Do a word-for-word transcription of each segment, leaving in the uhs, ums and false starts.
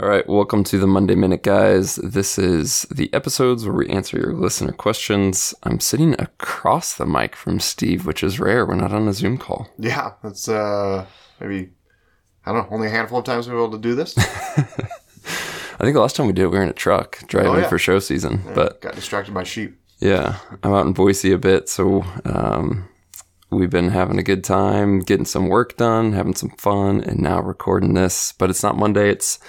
All right, welcome to the Monday Minute, guys. This is the episodes where we answer your listener questions. I'm sitting across the mic from Steve, which is rare. We're not on a Zoom call. Yeah, that's uh, maybe, I don't know, only a handful of times we were able to do this. I think the last time we did it, we were in a truck driving oh, yeah. for show season. Yeah, but got distracted by sheep. Yeah, I'm out in Boise a bit, so um, we've been having a good time, getting some work done, having some fun, and now recording this. But it's not Monday, it's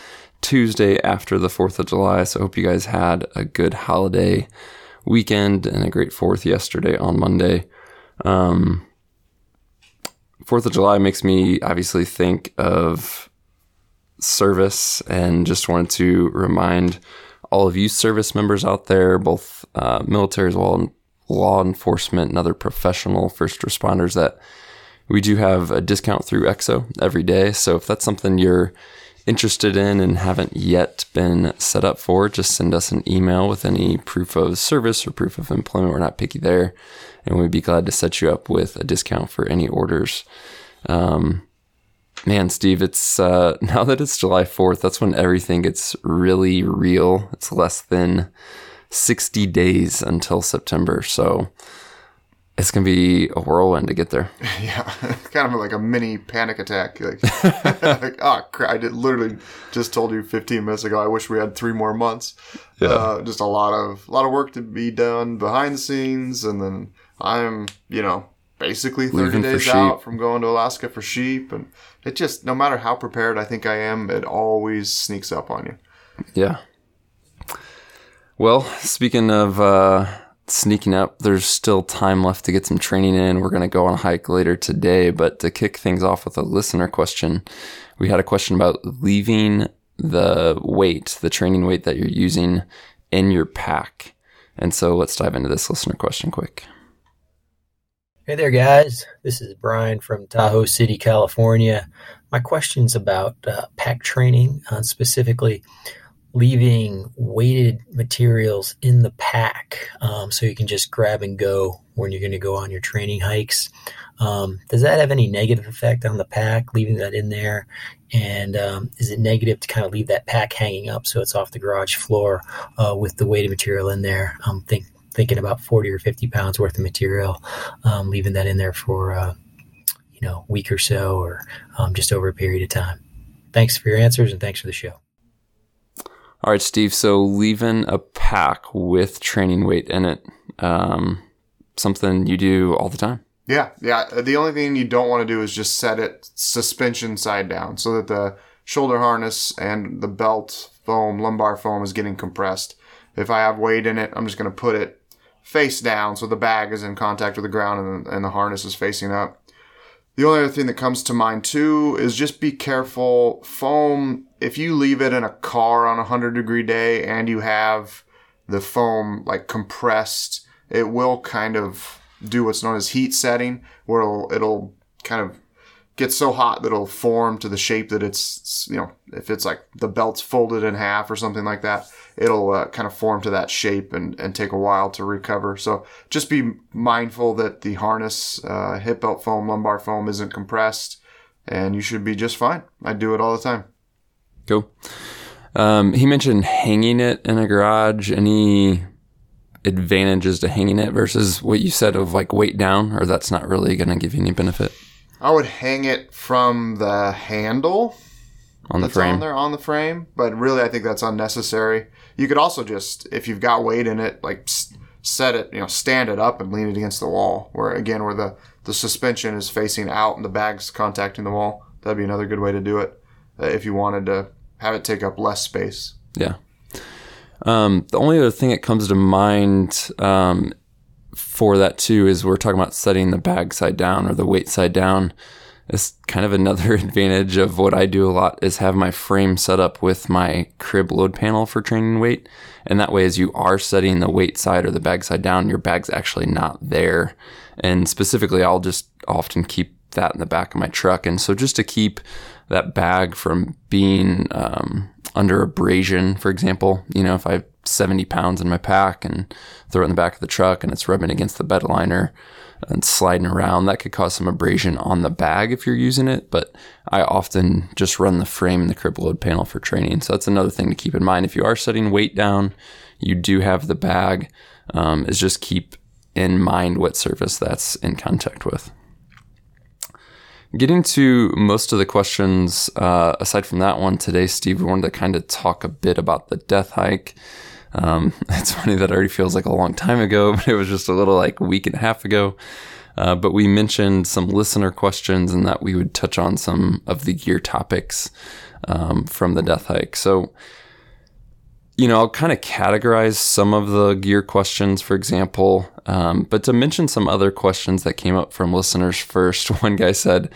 Tuesday after the fourth of July, so I hope you guys had a good holiday weekend and a great fourth yesterday on Monday. Um, fourth of July makes me obviously think of service, and just wanted to remind all of you service members out there, both uh, military as well as law enforcement and other professional first responders, that we do have a discount through E X O every day. So if that's something you're interested in and haven't yet been set up for, just send us an email with any proof of service or proof of employment. We're not picky there, and we'd be glad to set you up with a discount for any orders. Um, Man, Steve, it's uh, now that it's July fourth, that's when everything gets really real. It's less than sixty days until September, so it's going to be a whirlwind to get there. Yeah, kind of like a mini panic attack. Like, like oh, crap, I did, literally just told you fifteen minutes ago, I wish we had three more months. Yeah. Uh, just a lot of, lot of work to be done behind the scenes, and then I'm, you know, basically thirty days out from going to Alaska for sheep, and it just, no matter how prepared I think I am, it always sneaks up on you. Yeah. Well, speaking of uh, sneaking up, there's still time left to get some training in. We're going to go on a hike later today, but to kick things off with a listener question, we had a question about leaving the weight, the training weight that you're using in your pack. And so let's dive into this listener question quick. Hey there, guys. This is Brian from Tahoe City, California. My question's about uh, pack training, uh, specifically leaving weighted materials in the pack um, so you can just grab and go when you're going to go on your training hikes. Um, does that have any negative effect on the pack, leaving that in there? And um, is it negative to kind of leave that pack hanging up so it's off the garage floor uh, with the weighted material in there? I'm thinking. thinking about forty or fifty pounds worth of material, um, leaving that in there for, uh, you know, a week or so, or um, just over a period of time. Thanks for your answers, and thanks for the show. All right, Steve. So leaving a pack with training weight in it, um, something you do all the time. Yeah. Yeah. The only thing you don't want to do is just set it suspension side down so that the shoulder harness and the belt foam, lumbar foam, is getting compressed. If I have weight in it, I'm just going to put it face down so the bag is in contact with the ground, and, and the harness is facing up. The only other thing that comes to mind too is just be careful. Foam, if you leave it in a car on a one hundred degree day and you have the foam like compressed, it will kind of do what's known as heat setting, where it'll, it'll kind of get so hot that it'll form to the shape that it's, you know, if it's like the belt's folded in half or something like that, it'll uh, kind of form to that shape and, and take a while to recover. So just be mindful that the harness, uh, hip belt foam, lumbar foam isn't compressed, and you should be just fine. I do it all the time. Cool. Um, he mentioned hanging it in a garage. Any advantages to hanging it versus what you said of like weight down, or that's not really going to give you any benefit? I would hang it from the handle. On the frame. On there, on the frame. But really, I think that's unnecessary. You could also just, if you've got weight in it, like set it, you know, stand it up and lean it against the wall. Where, again, where the, the suspension is facing out and the bag's contacting the wall. That'd be another good way to do it uh, if you wanted to have it take up less space. Yeah. Um, the only other thing that comes to mind um, for that, too, is we're talking about setting the bag side down or the weight side down. It's kind of another advantage of what I do a lot is have my frame set up with my crib load panel for training weight. And that way, as you are setting the weight side or the bag side down, your bag's actually not there. And specifically, I'll just often keep that in the back of my truck. And so just to keep that bag from being um, under abrasion, for example, you know, if I have seventy pounds in my pack and throw it in the back of the truck and it's rubbing against the bed liner, and sliding around, that could cause some abrasion on the bag if you're using it. But I often just run the frame and the crib load panel for training. So that's another thing to keep in mind. If you are setting weight down, you do have the bag, um, is just keep in mind what surface that's in contact with. Getting to most of the questions, uh, aside from that one today, Steve, we wanted to kind of talk a bit about the Death Hike. Um, it's funny that already feels like a long time ago, but it was just a little like week and a half ago. Uh, but we mentioned some listener questions and that we would touch on some of the gear topics um, from the Death Hike. So, you know, I'll kind of categorize some of the gear questions, for example, um, but to mention some other questions that came up from listeners first. One guy said,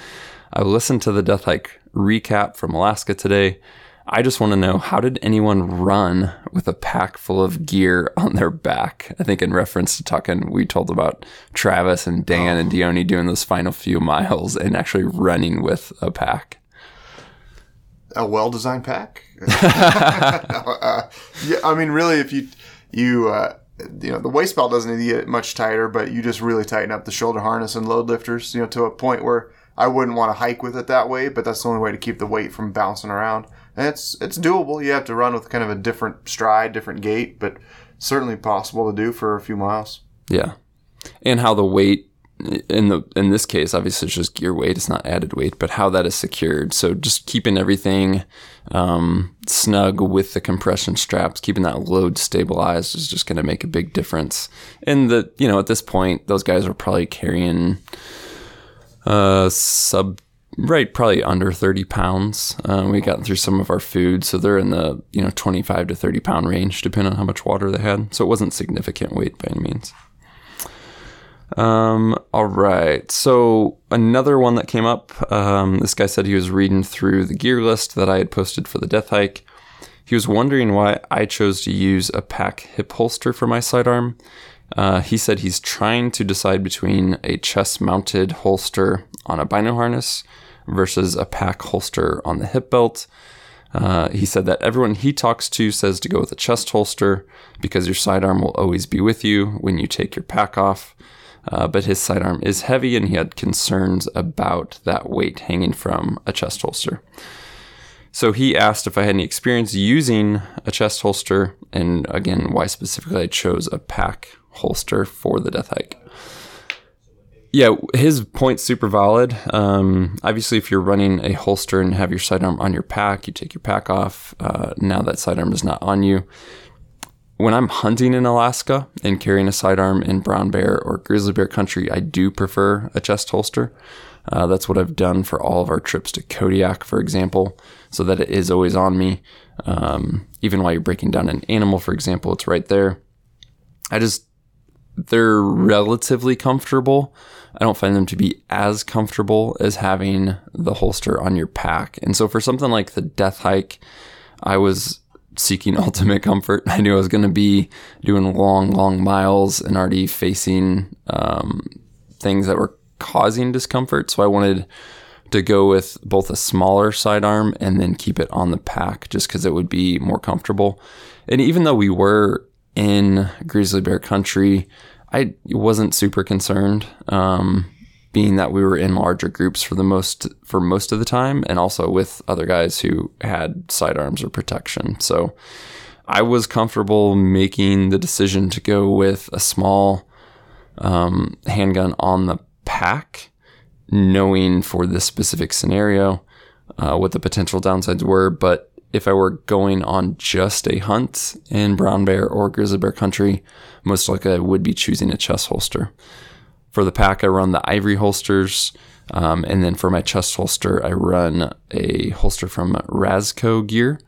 I listened to the Death Hike recap from Alaska today. I just want to know, how did anyone run with a pack full of gear on their back? I think in reference to talking, we told about Travis and Dan oh. and Dione doing those final few miles and actually running with a pack. A well-designed pack. no, uh, yeah, I mean, really, if you you uh, you know, the waist belt doesn't need to get much tighter, but you just really tighten up the shoulder harness and load lifters, you know, to a point where I wouldn't want to hike with it that way, but that's the only way to keep the weight from bouncing around. And it's it's doable. You have to run with kind of a different stride, different gait, but certainly possible to do for a few miles. Yeah, and how the weight. In the in this case, obviously, it's just gear weight. It's not added weight, but how that is secured. So just keeping everything um, snug with the compression straps, keeping that load stabilized is just going to make a big difference. And the you know at this point, those guys are probably carrying uh, sub right probably under thirty pounds. Uh, we got through some of our food, so they're in the you know twenty-five to thirty pound range, depending on how much water they had. So it wasn't significant weight by any means. Um, all right. So another one that came up, um, this guy said he was reading through the gear list that I had posted for the Death Hike. He was wondering why I chose to use a pack hip holster for my sidearm. Uh, he said he's trying to decide between a chest mounted holster on a bino harness versus a pack holster on the hip belt. Uh, he said that everyone he talks to says to go with a chest holster because your sidearm will always be with you when you take your pack off. Uh, but his sidearm is heavy, and he had concerns about that weight hanging from a chest holster. So he asked if I had any experience using a chest holster, and again, why specifically I chose a pack holster for the Death Hike. Yeah, his point's super valid. Um, obviously, if you're running a holster and have your sidearm on your pack, you take your pack off. Uh, now that sidearm is not on you. When I'm hunting in Alaska and carrying a sidearm in brown bear or grizzly bear country, I do prefer a chest holster. Uh, that's what I've done for all of our trips to Kodiak, for example, so that it is always on me. Um, even while you're breaking down an animal, for example, it's right there. I just, they're relatively comfortable. I don't find them to be as comfortable as having the holster on your pack. And so for something like the Death Hike, I was seeking ultimate comfort. I knew I was going to be doing long, long miles and already facing um, things that were causing discomfort. So I wanted to go with both a smaller sidearm and then keep it on the pack just because it would be more comfortable. And even though we were in grizzly bear country, I wasn't super concerned, um, being that we were in larger groups for the most for most of the time, and also with other guys who had sidearms or protection. So I was comfortable making the decision to go with a small um, handgun on the pack, knowing for this specific scenario uh, what the potential downsides were. But if I were going on just a hunt in brown bear or grizzly bear country, most likely I would be choosing a chest holster. For the pack, I run the ivory holsters, um, and then for my chest holster, I run a holster from Razco Gear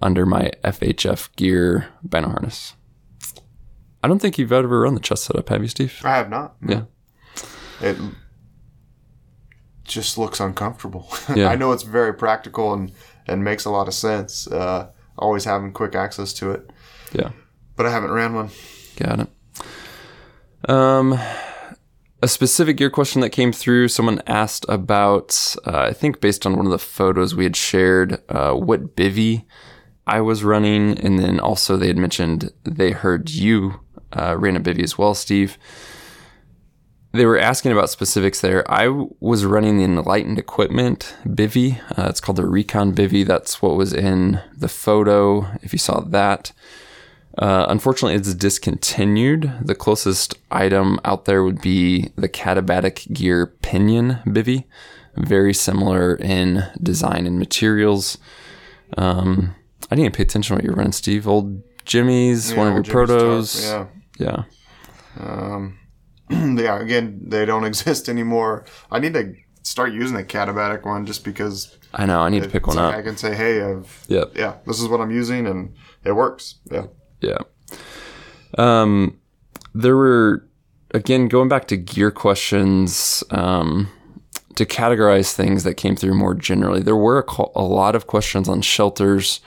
under my F H F gear bino harness. I don't think you've ever run the chest setup, have you, Steve? I have not. Yeah. It just looks uncomfortable. Yeah. I know it's very practical and, and makes a lot of sense, uh, always having quick access to it. Yeah. But I haven't ran one. Got it. Um... A specific gear question that came through, someone asked about, uh, I think based on one of the photos we had shared, uh, what bivy I was running. And then also they had mentioned they heard you uh, ran a bivy as well, Steve. They were asking about specifics there. I was running the Enlightened Equipment Bivy. Uh, it's called the Recon Bivy. That's what was in the photo, if you saw that. Uh, unfortunately, it's discontinued. The closest item out there would be the Katabatic Gear Pinion Bivy. Very similar in design and materials. Um, I didn't even pay attention to what you're running, Steve. Old Jimmy's, yeah, one of your Jimmy's protos. Top, yeah. Yeah. Um. Yeah, again, they don't exist anymore. I need to start using the Katabatic one just because... I know, I need it, to pick one like up. I can say, hey, I've, yep. yeah, this is what I'm using, and it works. Yeah. Yeah. Um, there were, again, going back to gear questions, um, to categorize things that came through more generally, there were a, a lot of questions on shelters.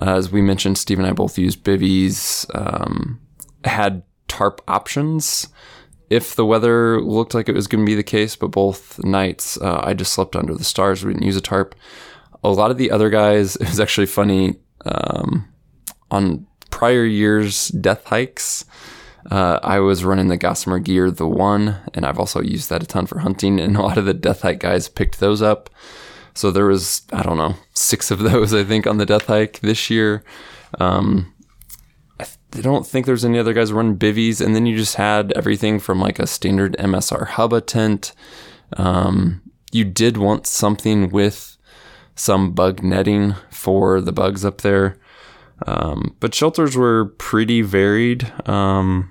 Uh, as we mentioned, Steve and I both used bivvies, um, had tarp options, if the weather looked like it was going to be the case, but both nights uh, I just slept under the stars. We didn't use a tarp. A lot of the other guys, it was actually funny, um, on prior years' death hikes, uh, I was running the Gossamer Gear, the one, and I've also used that a ton for hunting, and a lot of the death hike guys picked those up. So there was, I don't know, six of those, I think, on the death hike this year. Um I don't think there's any other guys running bivvies. And then you just had everything from like a standard M S R Hubba tent. Um, you did want something with some bug netting for the bugs up there. Um, but shelters were pretty varied. Um,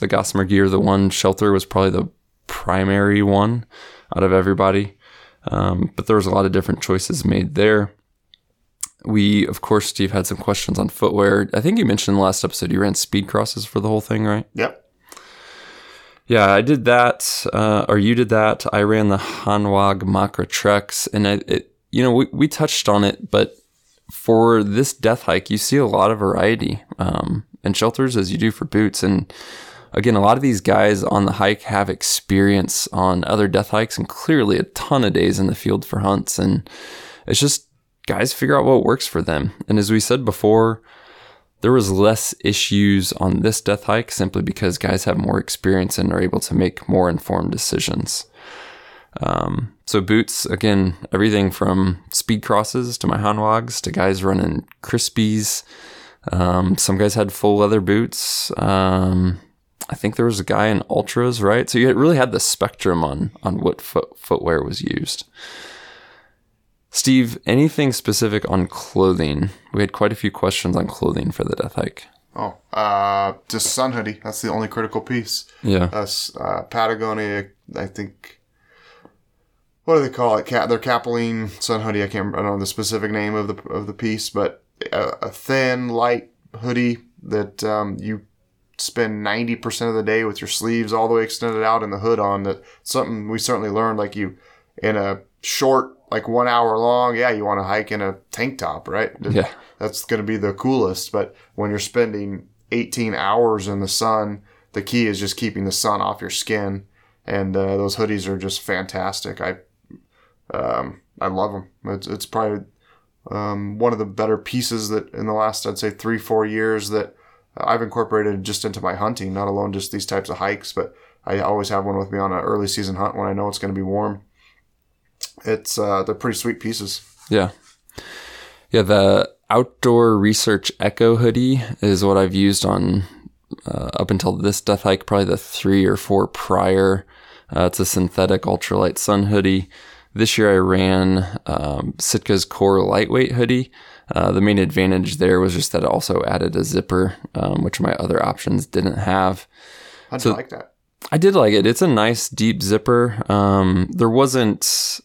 the Gossamer Gear, the one shelter, was probably the primary one out of everybody. Um, but there was a lot of different choices made there. We, of course, Steve had some questions on footwear. I think you mentioned in the last episode you ran speed crosses for the whole thing, right? Yep. Yeah, I did that, uh, or you did that. I ran the Hanwag Makra Treks, and I, it, you know, we, we touched on it, but for this death hike, you see a lot of variety um, in shelters as you do for boots. And again, a lot of these guys on the hike have experience on other death hikes and clearly a ton of days in the field for hunts. And it's just, guys figure out what works for them. And as we said before, there was less issues on this death hike simply because guys have more experience and are able to make more informed decisions. Um, so boots, again, everything from speed crosses to my Hanwags to guys running Crispies. Um, some guys had full leather boots. Um, I think there was a guy in Ultras, right? So you really had the spectrum on, on what fo- footwear was used. Steve, anything specific on clothing? We had quite a few questions on clothing for the death hike. Oh, uh, just sun hoodie. That's the only critical piece. Yeah. That's uh, Patagonia, I think. What do they call it? Cat, their Capilene sun hoodie. I can't remember, I don't know the specific name of the of the piece, but a, a thin, light hoodie that um, you spend ninety percent of the day with your sleeves all the way extended out and the hood on. That something we certainly learned. Like you, in a short, like one hour long, yeah, you want to hike in a tank top, right? Yeah. That's going to be the coolest. But when you're spending eighteen hours in the sun, the key is just keeping the sun off your skin. And uh, those hoodies are just fantastic. I um, I love them. It's, it's probably um, one of the better pieces that in the last, I'd say, three, four years that I've incorporated just into my hunting, not alone just these types of hikes. But I always have one with me on an early season hunt when I know it's going to be warm. It's uh, they're pretty sweet pieces. Yeah. Yeah, the Outdoor Research Echo hoodie is what I've used on uh, up until this death hike, probably the three or four prior. Uh, it's a synthetic ultralight sun hoodie. This year I ran um, Sitka's Core Lightweight Hoodie. Uh, the main advantage there was just that it also added a zipper, um, which my other options didn't have. How'd so you like that? I did like it. It's a nice deep zipper. Um, there wasn't...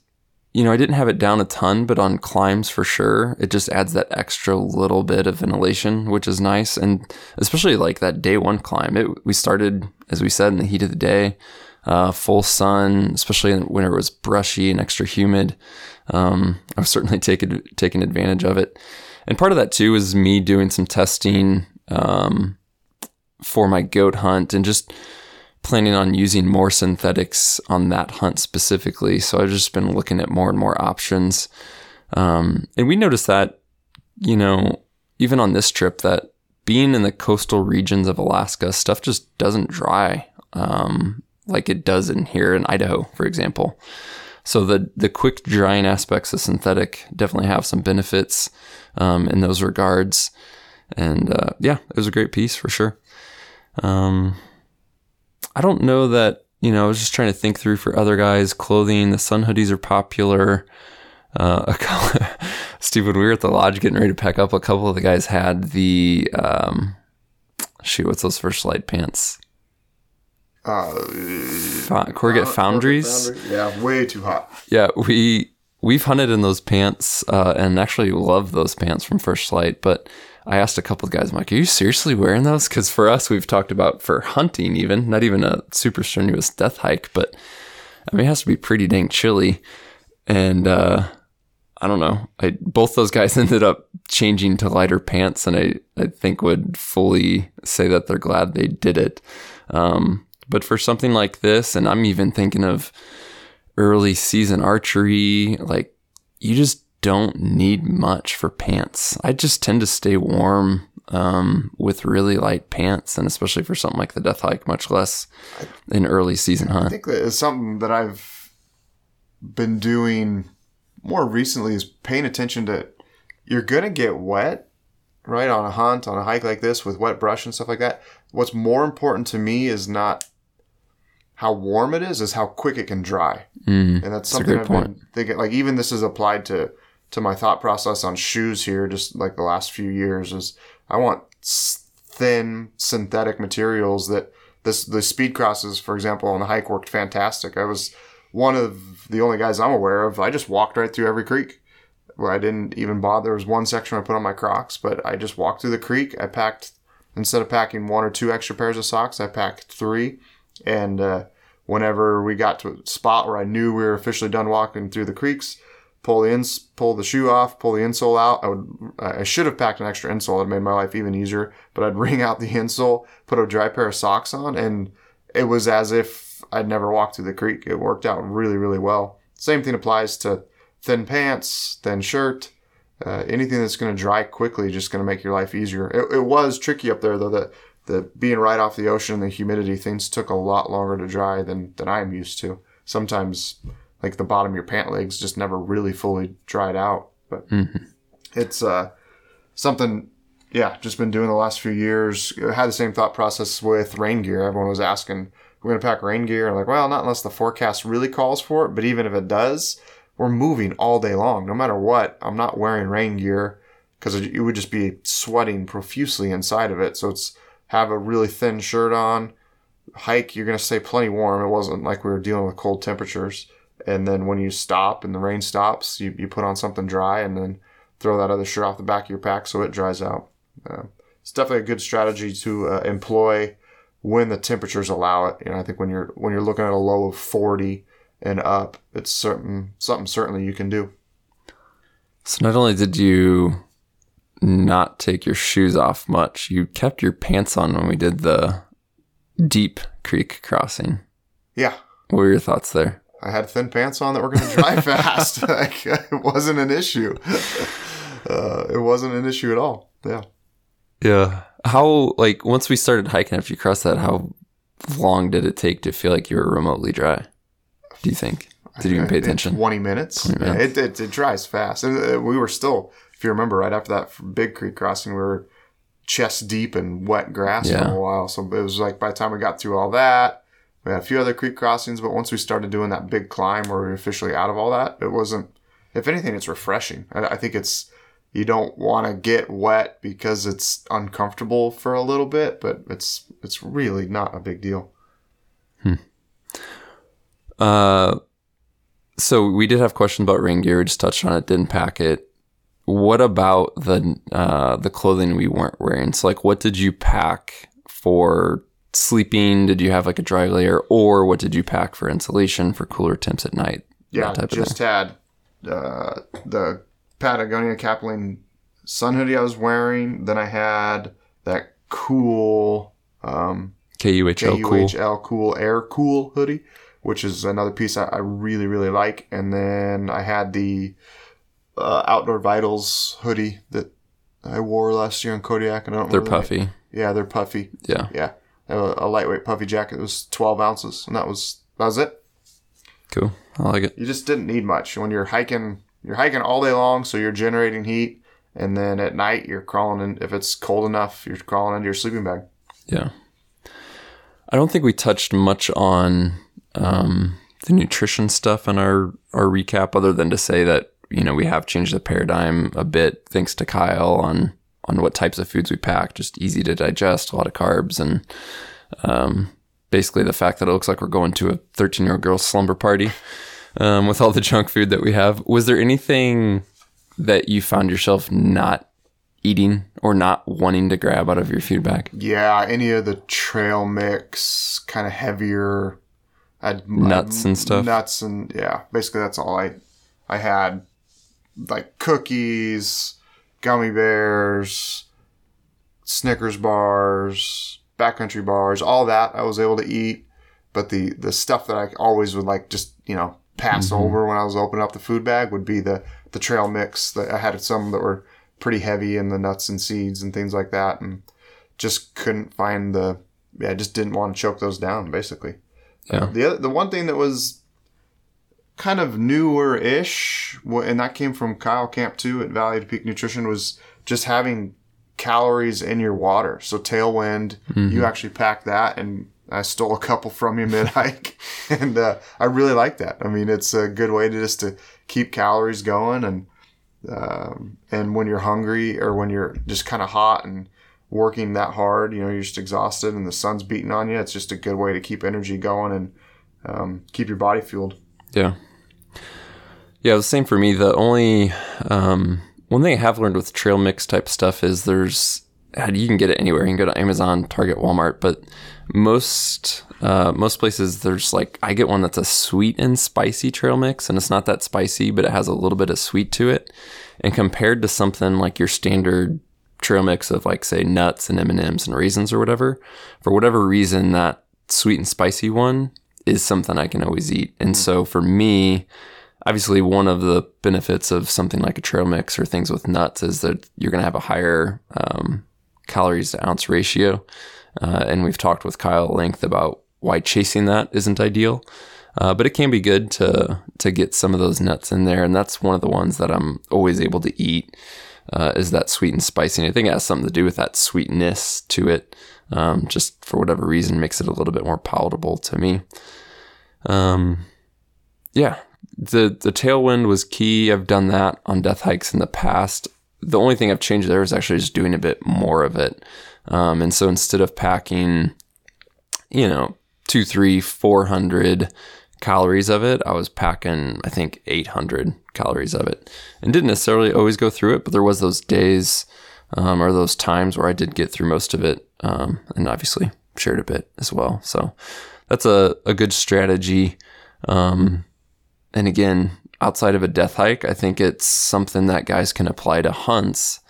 You know, I didn't have it down a ton, but on climbs for sure, it just adds that extra little bit of ventilation, which is nice. And especially like that day one climb, it, we started, as we said, in the heat of the day, uh, full sun, especially when it was brushy and extra humid. Um, I've certainly taken, taken advantage of it. And part of that too is me doing some testing um, for my goat hunt and just planning on using more synthetics on that hunt specifically. So I've just been looking at more and more options. Um, and we noticed that, you know, even on this trip, that being in the coastal regions of Alaska, stuff just doesn't dry. Um, like it does in here in Idaho, for example. So the the quick drying aspects of synthetic definitely have some benefits um, in those regards. And uh, yeah, it was a great piece for sure. Um, I don't know that, you know, I was just trying to think through for other guys' clothing. The sun hoodies are popular. Uh, a couple, Steve, when we were at the lodge getting ready to pack up, a couple of the guys had the, um, shoot, what's those first light pants? Uh, Corrugate uh, Foundries. Foundry. Yeah, way too hot. Yeah, we we've hunted in those pants uh, and actually love those pants from First Light. But I asked a couple of guys, I'm like, "Are you seriously wearing those?" Because for us, we've talked about for hunting, even not even a super strenuous death hike, but I mean, it has to be pretty dang chilly. And uh, I don't know. I both those guys ended up changing to lighter pants, and I I think would fully say that they're glad they did it. Um, But for something like this, and I'm even thinking of early season archery, like you just don't need much for pants. I just tend to stay warm um, with really light pants, and especially for something like the Death Hike, much less an early season hunt. I think that is something that I've been doing more recently is paying attention to, you're going to get wet, right, on a hunt, on a hike like this with wet brush and stuff like that. What's more important to me is not how warm it is, is how quick it can dry. Mm, and that's something I've been thinking, like even this is applied to, to my thought process on shoes here, just like the last few years is I want thin synthetic materials that this, the speed crosses, for example, on the hike worked fantastic. I was one of the only guys I'm aware of. I just walked right through every creek where I didn't even bother. There was one section I put on my Crocs, but I just walked through the creek. I packed, instead of packing one or two extra pairs of socks, I packed three. And uh, whenever we got to a spot where I knew we were officially done walking through the creeks, pull the ins- pull the shoe off, pull the insole out. I would I should have packed an extra insole. It would have made my life even easier. But I'd wring out the insole, put a dry pair of socks on, and it was as if I'd never walked through the creek. It worked out really, really well. Same thing applies to thin pants, thin shirt. Uh, anything that's going to dry quickly is just going to make your life easier. It, it was tricky up there, though, that the being right off the ocean and the humidity, things took a lot longer to dry than, than I'm used to. Sometimes, like, the bottom of your pant legs just never really fully dried out. But mm-hmm. it's uh, something, yeah, just been doing the last few years. I had the same thought process with rain gear. Everyone was asking, we're going to pack rain gear. I'm like, well, not unless the forecast really calls for it, but even if it does, we're moving all day long. No matter what, I'm not wearing rain gear because it would just be sweating profusely inside of it. So it's have a really thin shirt on. Hike, you're going to stay plenty warm. It wasn't like we were dealing with cold temperatures. And then when you stop and the rain stops, you, you put on something dry and then throw that other shirt off the back of your pack so it dries out. Uh, it's definitely a good strategy to uh, employ when the temperatures allow it. You know, I think when you're when you're looking at a low of forty and up, it's certain something certainly you can do. So not only did you not take your shoes off much, you kept your pants on when we did the deep creek crossing. Yeah. What were your thoughts there? I had thin pants on that were going to dry fast. Like, it wasn't an issue. Uh, it wasn't an issue at all. Yeah. Yeah. How, like, once we started hiking after you crossed that, how long did it take to feel like you were remotely dry? Do you think? Did you even pay attention? twenty minutes. twenty minutes. Yeah, it, it, it dries fast. And we were still, if you remember, right after that big creek crossing, we were chest deep in wet grass yeah. for a while. So it was like by the time we got through all that, we had a few other creek crossings. But once we started doing that big climb where we were officially out of all that, it wasn't, if anything, it's refreshing. I, I think it's, you don't want to get wet because it's uncomfortable for a little bit, but it's, it's really not a big deal. Hmm. Uh, so we did have questions about rain gear. We just touched on it, didn't pack it. What about the, uh, the clothing we weren't wearing? So like, what did you pack for sleeping? Did you have like a dry layer, or what did you pack for insulation for cooler temps at night? Yeah. I just had, uh, the Patagonia Capilene sun hoodie I was wearing. Then I had that cool, um, K U H L, K U H L cool air cool hoodie, which is another piece I, I really, really like. And then I had the uh, Outdoor Vitals hoodie that I wore last year in Kodiak. And I don't they're really puffy. Like, yeah, they're puffy. Yeah. Yeah. a, a lightweight puffy jacket that was twelve ounces, and that was that was it. Cool. I like it. You just didn't need much when you're hiking. You're hiking all day long, so you're generating heat, and then at night you're crawling in. If it's cold enough, you're crawling into your sleeping bag. Yeah. I don't think we touched much on um, the nutrition stuff in our, our recap, other than to say that, you know, we have changed the paradigm a bit, thanks to Kyle, on on what types of foods we pack. Just easy to digest, a lot of carbs, and um, basically the fact that it looks like we're going to a thirteen-year-old girl's slumber party um, with all the junk food that we have. Was there anything that you found yourself not eating or not wanting to grab out of your food bag? Yeah, any of the trail mix, kind of heavier I'd, nuts I'd, and stuff. Nuts and yeah, basically that's all I I had. Like cookies, gummy bears, Snickers bars, backcountry bars, all that I was able to eat. But the, the stuff that I always would like just, you know, pass mm-hmm. over when I was opening up the food bag would be the, the trail mix. That I had some that were pretty heavy in the nuts and seeds and things like that, and just couldn't find the, yeah, I just didn't want to choke those down basically. Yeah. Uh, the other, the one thing that was kind of newer-ish, and that came from Kyle Camp too at Valley to Peak Nutrition, was just having calories in your water. So Tailwind, mm-hmm. you actually packed that, and I stole a couple from you mid-hike, and uh, I really like that. I mean, it's a good way to just to keep calories going, and um, and when you're hungry or when you're just kind of hot and working that hard, you know, you're just exhausted and the sun's beating on you. It's just a good way to keep energy going and um, keep your body fueled. Yeah. Yeah, it was the same for me. The only um, one thing I have learned with trail mix type stuff is there's, you can get it anywhere. You can go to Amazon, Target, Walmart, but most uh, most places there's like, I get one that's a sweet and spicy trail mix, and it's not that spicy, but it has a little bit of sweet to it. And compared to something like your standard trail mix of like, say, nuts and M and M's and raisins or whatever, for whatever reason, that sweet and spicy one is something I can always eat. And mm-hmm. so for me, obviously one of the benefits of something like a trail mix or things with nuts is that you're going to have a higher um, calories to ounce ratio. Uh, and we've talked with Kyle at length about why chasing that isn't ideal. Uh, but it can be good to to get some of those nuts in there. And that's one of the ones that I'm always able to eat uh, is that sweet and spicy. And I think it has something to do with that sweetness to it. Um, just for whatever reason makes it a little bit more palatable to me. Um, yeah, the, the Tailwind was key. I've done that on death hikes in the past. The only thing I've changed there is actually just doing a bit more of it. Um, and so instead of packing, you know, two, three, four hundred calories of it, I was packing, I think, eight hundred calories of it, and didn't necessarily always go through it, but there was those days, um, or those times where I did get through most of it. Um, and obviously shared a bit as well. So that's a, a good strategy. Um, and again, outside of a death hike, I think it's something that guys can apply to hunts,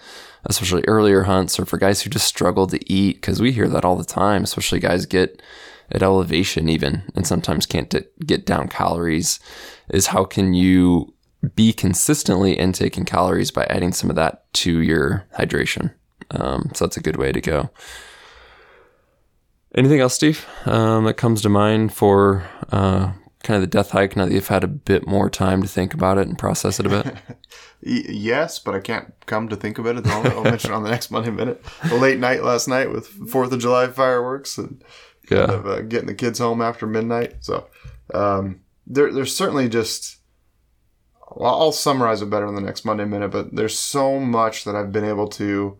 especially earlier hunts, or for guys who just struggle to eat. Cause we hear that all the time, especially guys get at elevation even, and sometimes can't d- get down calories, is how can you be consistently intaking calories by adding some of that to your hydration? Um, so that's a good way to go. Anything else, Steve, um, that comes to mind for uh, kind of the death hike, now that you've had a bit more time to think about it and process it a bit? Yes, but I can't come to think of it at the moment. I'll mention it on the next Monday Minute. The late night last night with fourth of July fireworks and yeah. kind of, uh, getting the kids home after midnight. So um, there, there's certainly just, well, I'll summarize it better in the next Monday Minute, but there's so much that I've been able to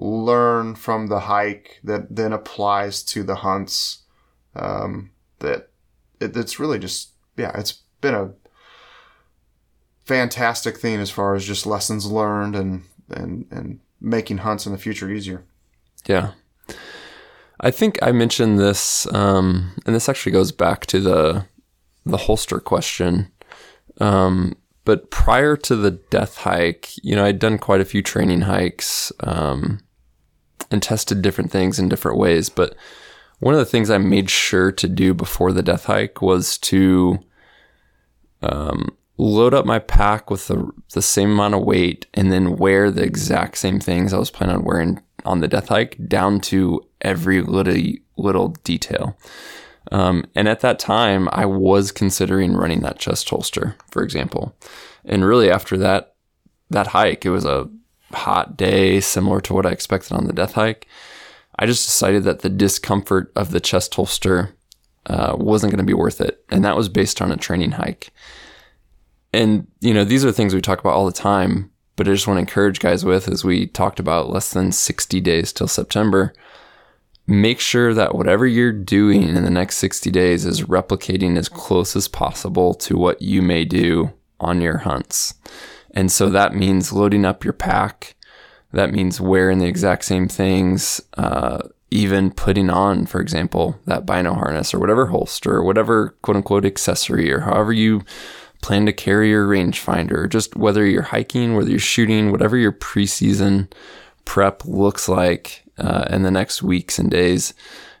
learn from the hike that then applies to the hunts. Um, that it, it's really just, yeah, it's been a fantastic thing as far as just lessons learned and, and, and making hunts in the future easier. Yeah. I think I mentioned this, um, and this actually goes back to the, the holster question. Um, but prior to the death hike, you know, I'd done quite a few training hikes, um, and tested different things in different ways. But one of the things I made sure to do before the death hike was to um, load up my pack with the, the same amount of weight, and then wear the exact same things I was planning on wearing on the death hike down to every little, little detail. Um, and at that time, I was considering running that chest holster, for example. And really after that, that hike, it was a hot day, similar to what I expected on the Death Hike. I just decided that the discomfort of the chest holster uh, wasn't going to be worth it. And that was based on a training hike. And, you know, these are things we talk about all the time, but I just want to encourage guys with, as we talked about, less than sixty days till September. Make sure that whatever you're doing in the next sixty days is replicating as close as possible to what you may do on your hunts. And so that means loading up your pack. That means wearing the exact same things, uh, even putting on, for example, that bino harness or whatever holster or whatever quote-unquote accessory, or however you plan to carry your rangefinder. Just whether you're hiking, whether you're shooting, whatever your preseason prep looks like uh, in the next weeks and days,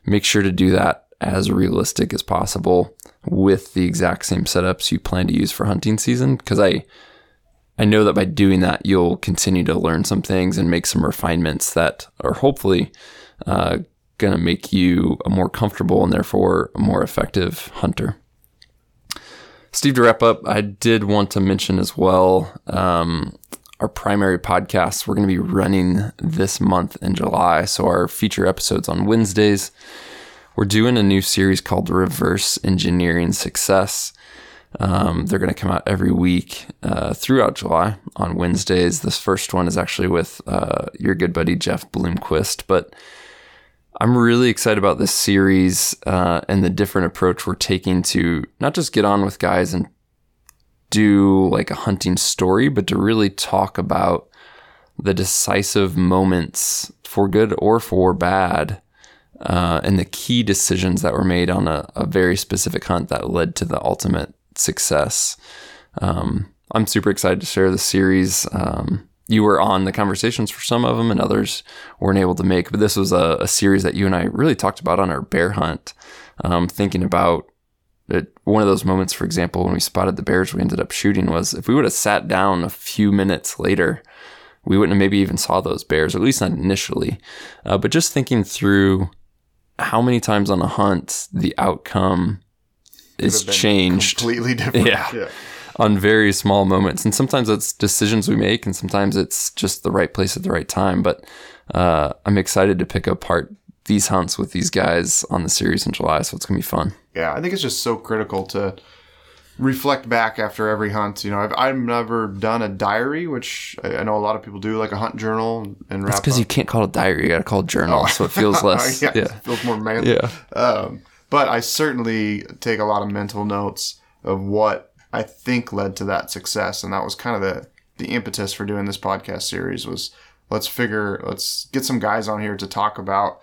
make sure to do that as realistic as possible with the exact same setups you plan to use for hunting season. Because I... I know that by doing that, you'll continue to learn some things and make some refinements that are hopefully uh, going to make you a more comfortable and therefore a more effective hunter. Steve, to wrap up, I did want to mention as well, um, our primary podcasts we're going to be running this month in July. So our feature episodes on Wednesdays, we're doing a new series called Reverse-Engineering Success. Um, they're going to come out every week uh, throughout July on Wednesdays. This first one is actually with uh, your good buddy, Jeff Bloomquist. But I'm really excited about this series uh, and the different approach we're taking to not just get on with guys and do like a hunting story, but to really talk about the decisive moments for good or for bad. Uh, and the key decisions that were made on a, a very specific hunt that led to the ultimate success. Um, I'm super excited to share the series. Um, you were on the conversations for some of them and others weren't able to make, but this was a, a series that you and I really talked about on our bear hunt. Um, thinking about it, one of those moments, for example, when we spotted the bears we ended up shooting, was if we would have sat down a few minutes later, we wouldn't have maybe even saw those bears, at least not initially. Uh, but just thinking through how many times on a hunt the outcome is changed completely different. Yeah, yeah. On very small moments. And sometimes it's decisions we make, and sometimes it's just the right place at the right time. But uh, I'm excited to pick apart these hunts with these guys on the series in July. So it's going to be fun. Yeah, I think it's just so critical to reflect back after every hunt. You know, I've, I've never done a diary, which I know a lot of people do, like a hunt journal. And that's because you can't call it a diary. You got to call it journal. Oh. So it feels less. yeah, yeah. It feels more manly. Yeah. Um, but I certainly take a lot of mental notes of what I think led to that success. And that was kind of the, the impetus for doing this podcast series was let's figure, let's get some guys on here to talk about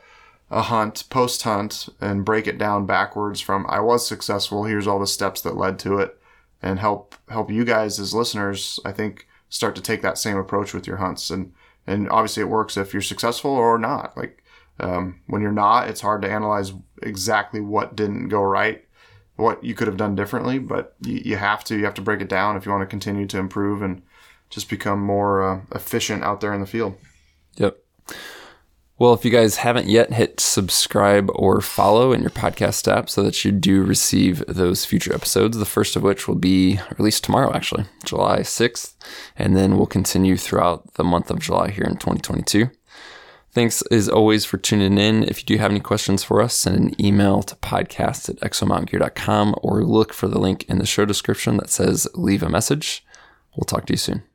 a hunt, post-hunt, and break it down backwards from I was successful, here's all the steps that led to it, and help help you guys as listeners, I think, start to take that same approach with your hunts. And and obviously it works if you're successful or not. Like um, when you're not, it's hard to analyze exactly what didn't go right, what you could have done differently, but you, you have to. You have to break it down if you want to continue to improve and just become more uh, efficient out there in the field. Yep. Well, if you guys haven't yet, hit subscribe or follow in your podcast app so that you do receive those future episodes, the first of which will be released tomorrow, actually, July sixth, and then we'll continue throughout the month of July here in twenty twenty-two. Thanks, as always, for tuning in. If you do have any questions for us, send an email to podcast at exomtngear.com or look for the link in the show description that says leave a message. We'll talk to you soon.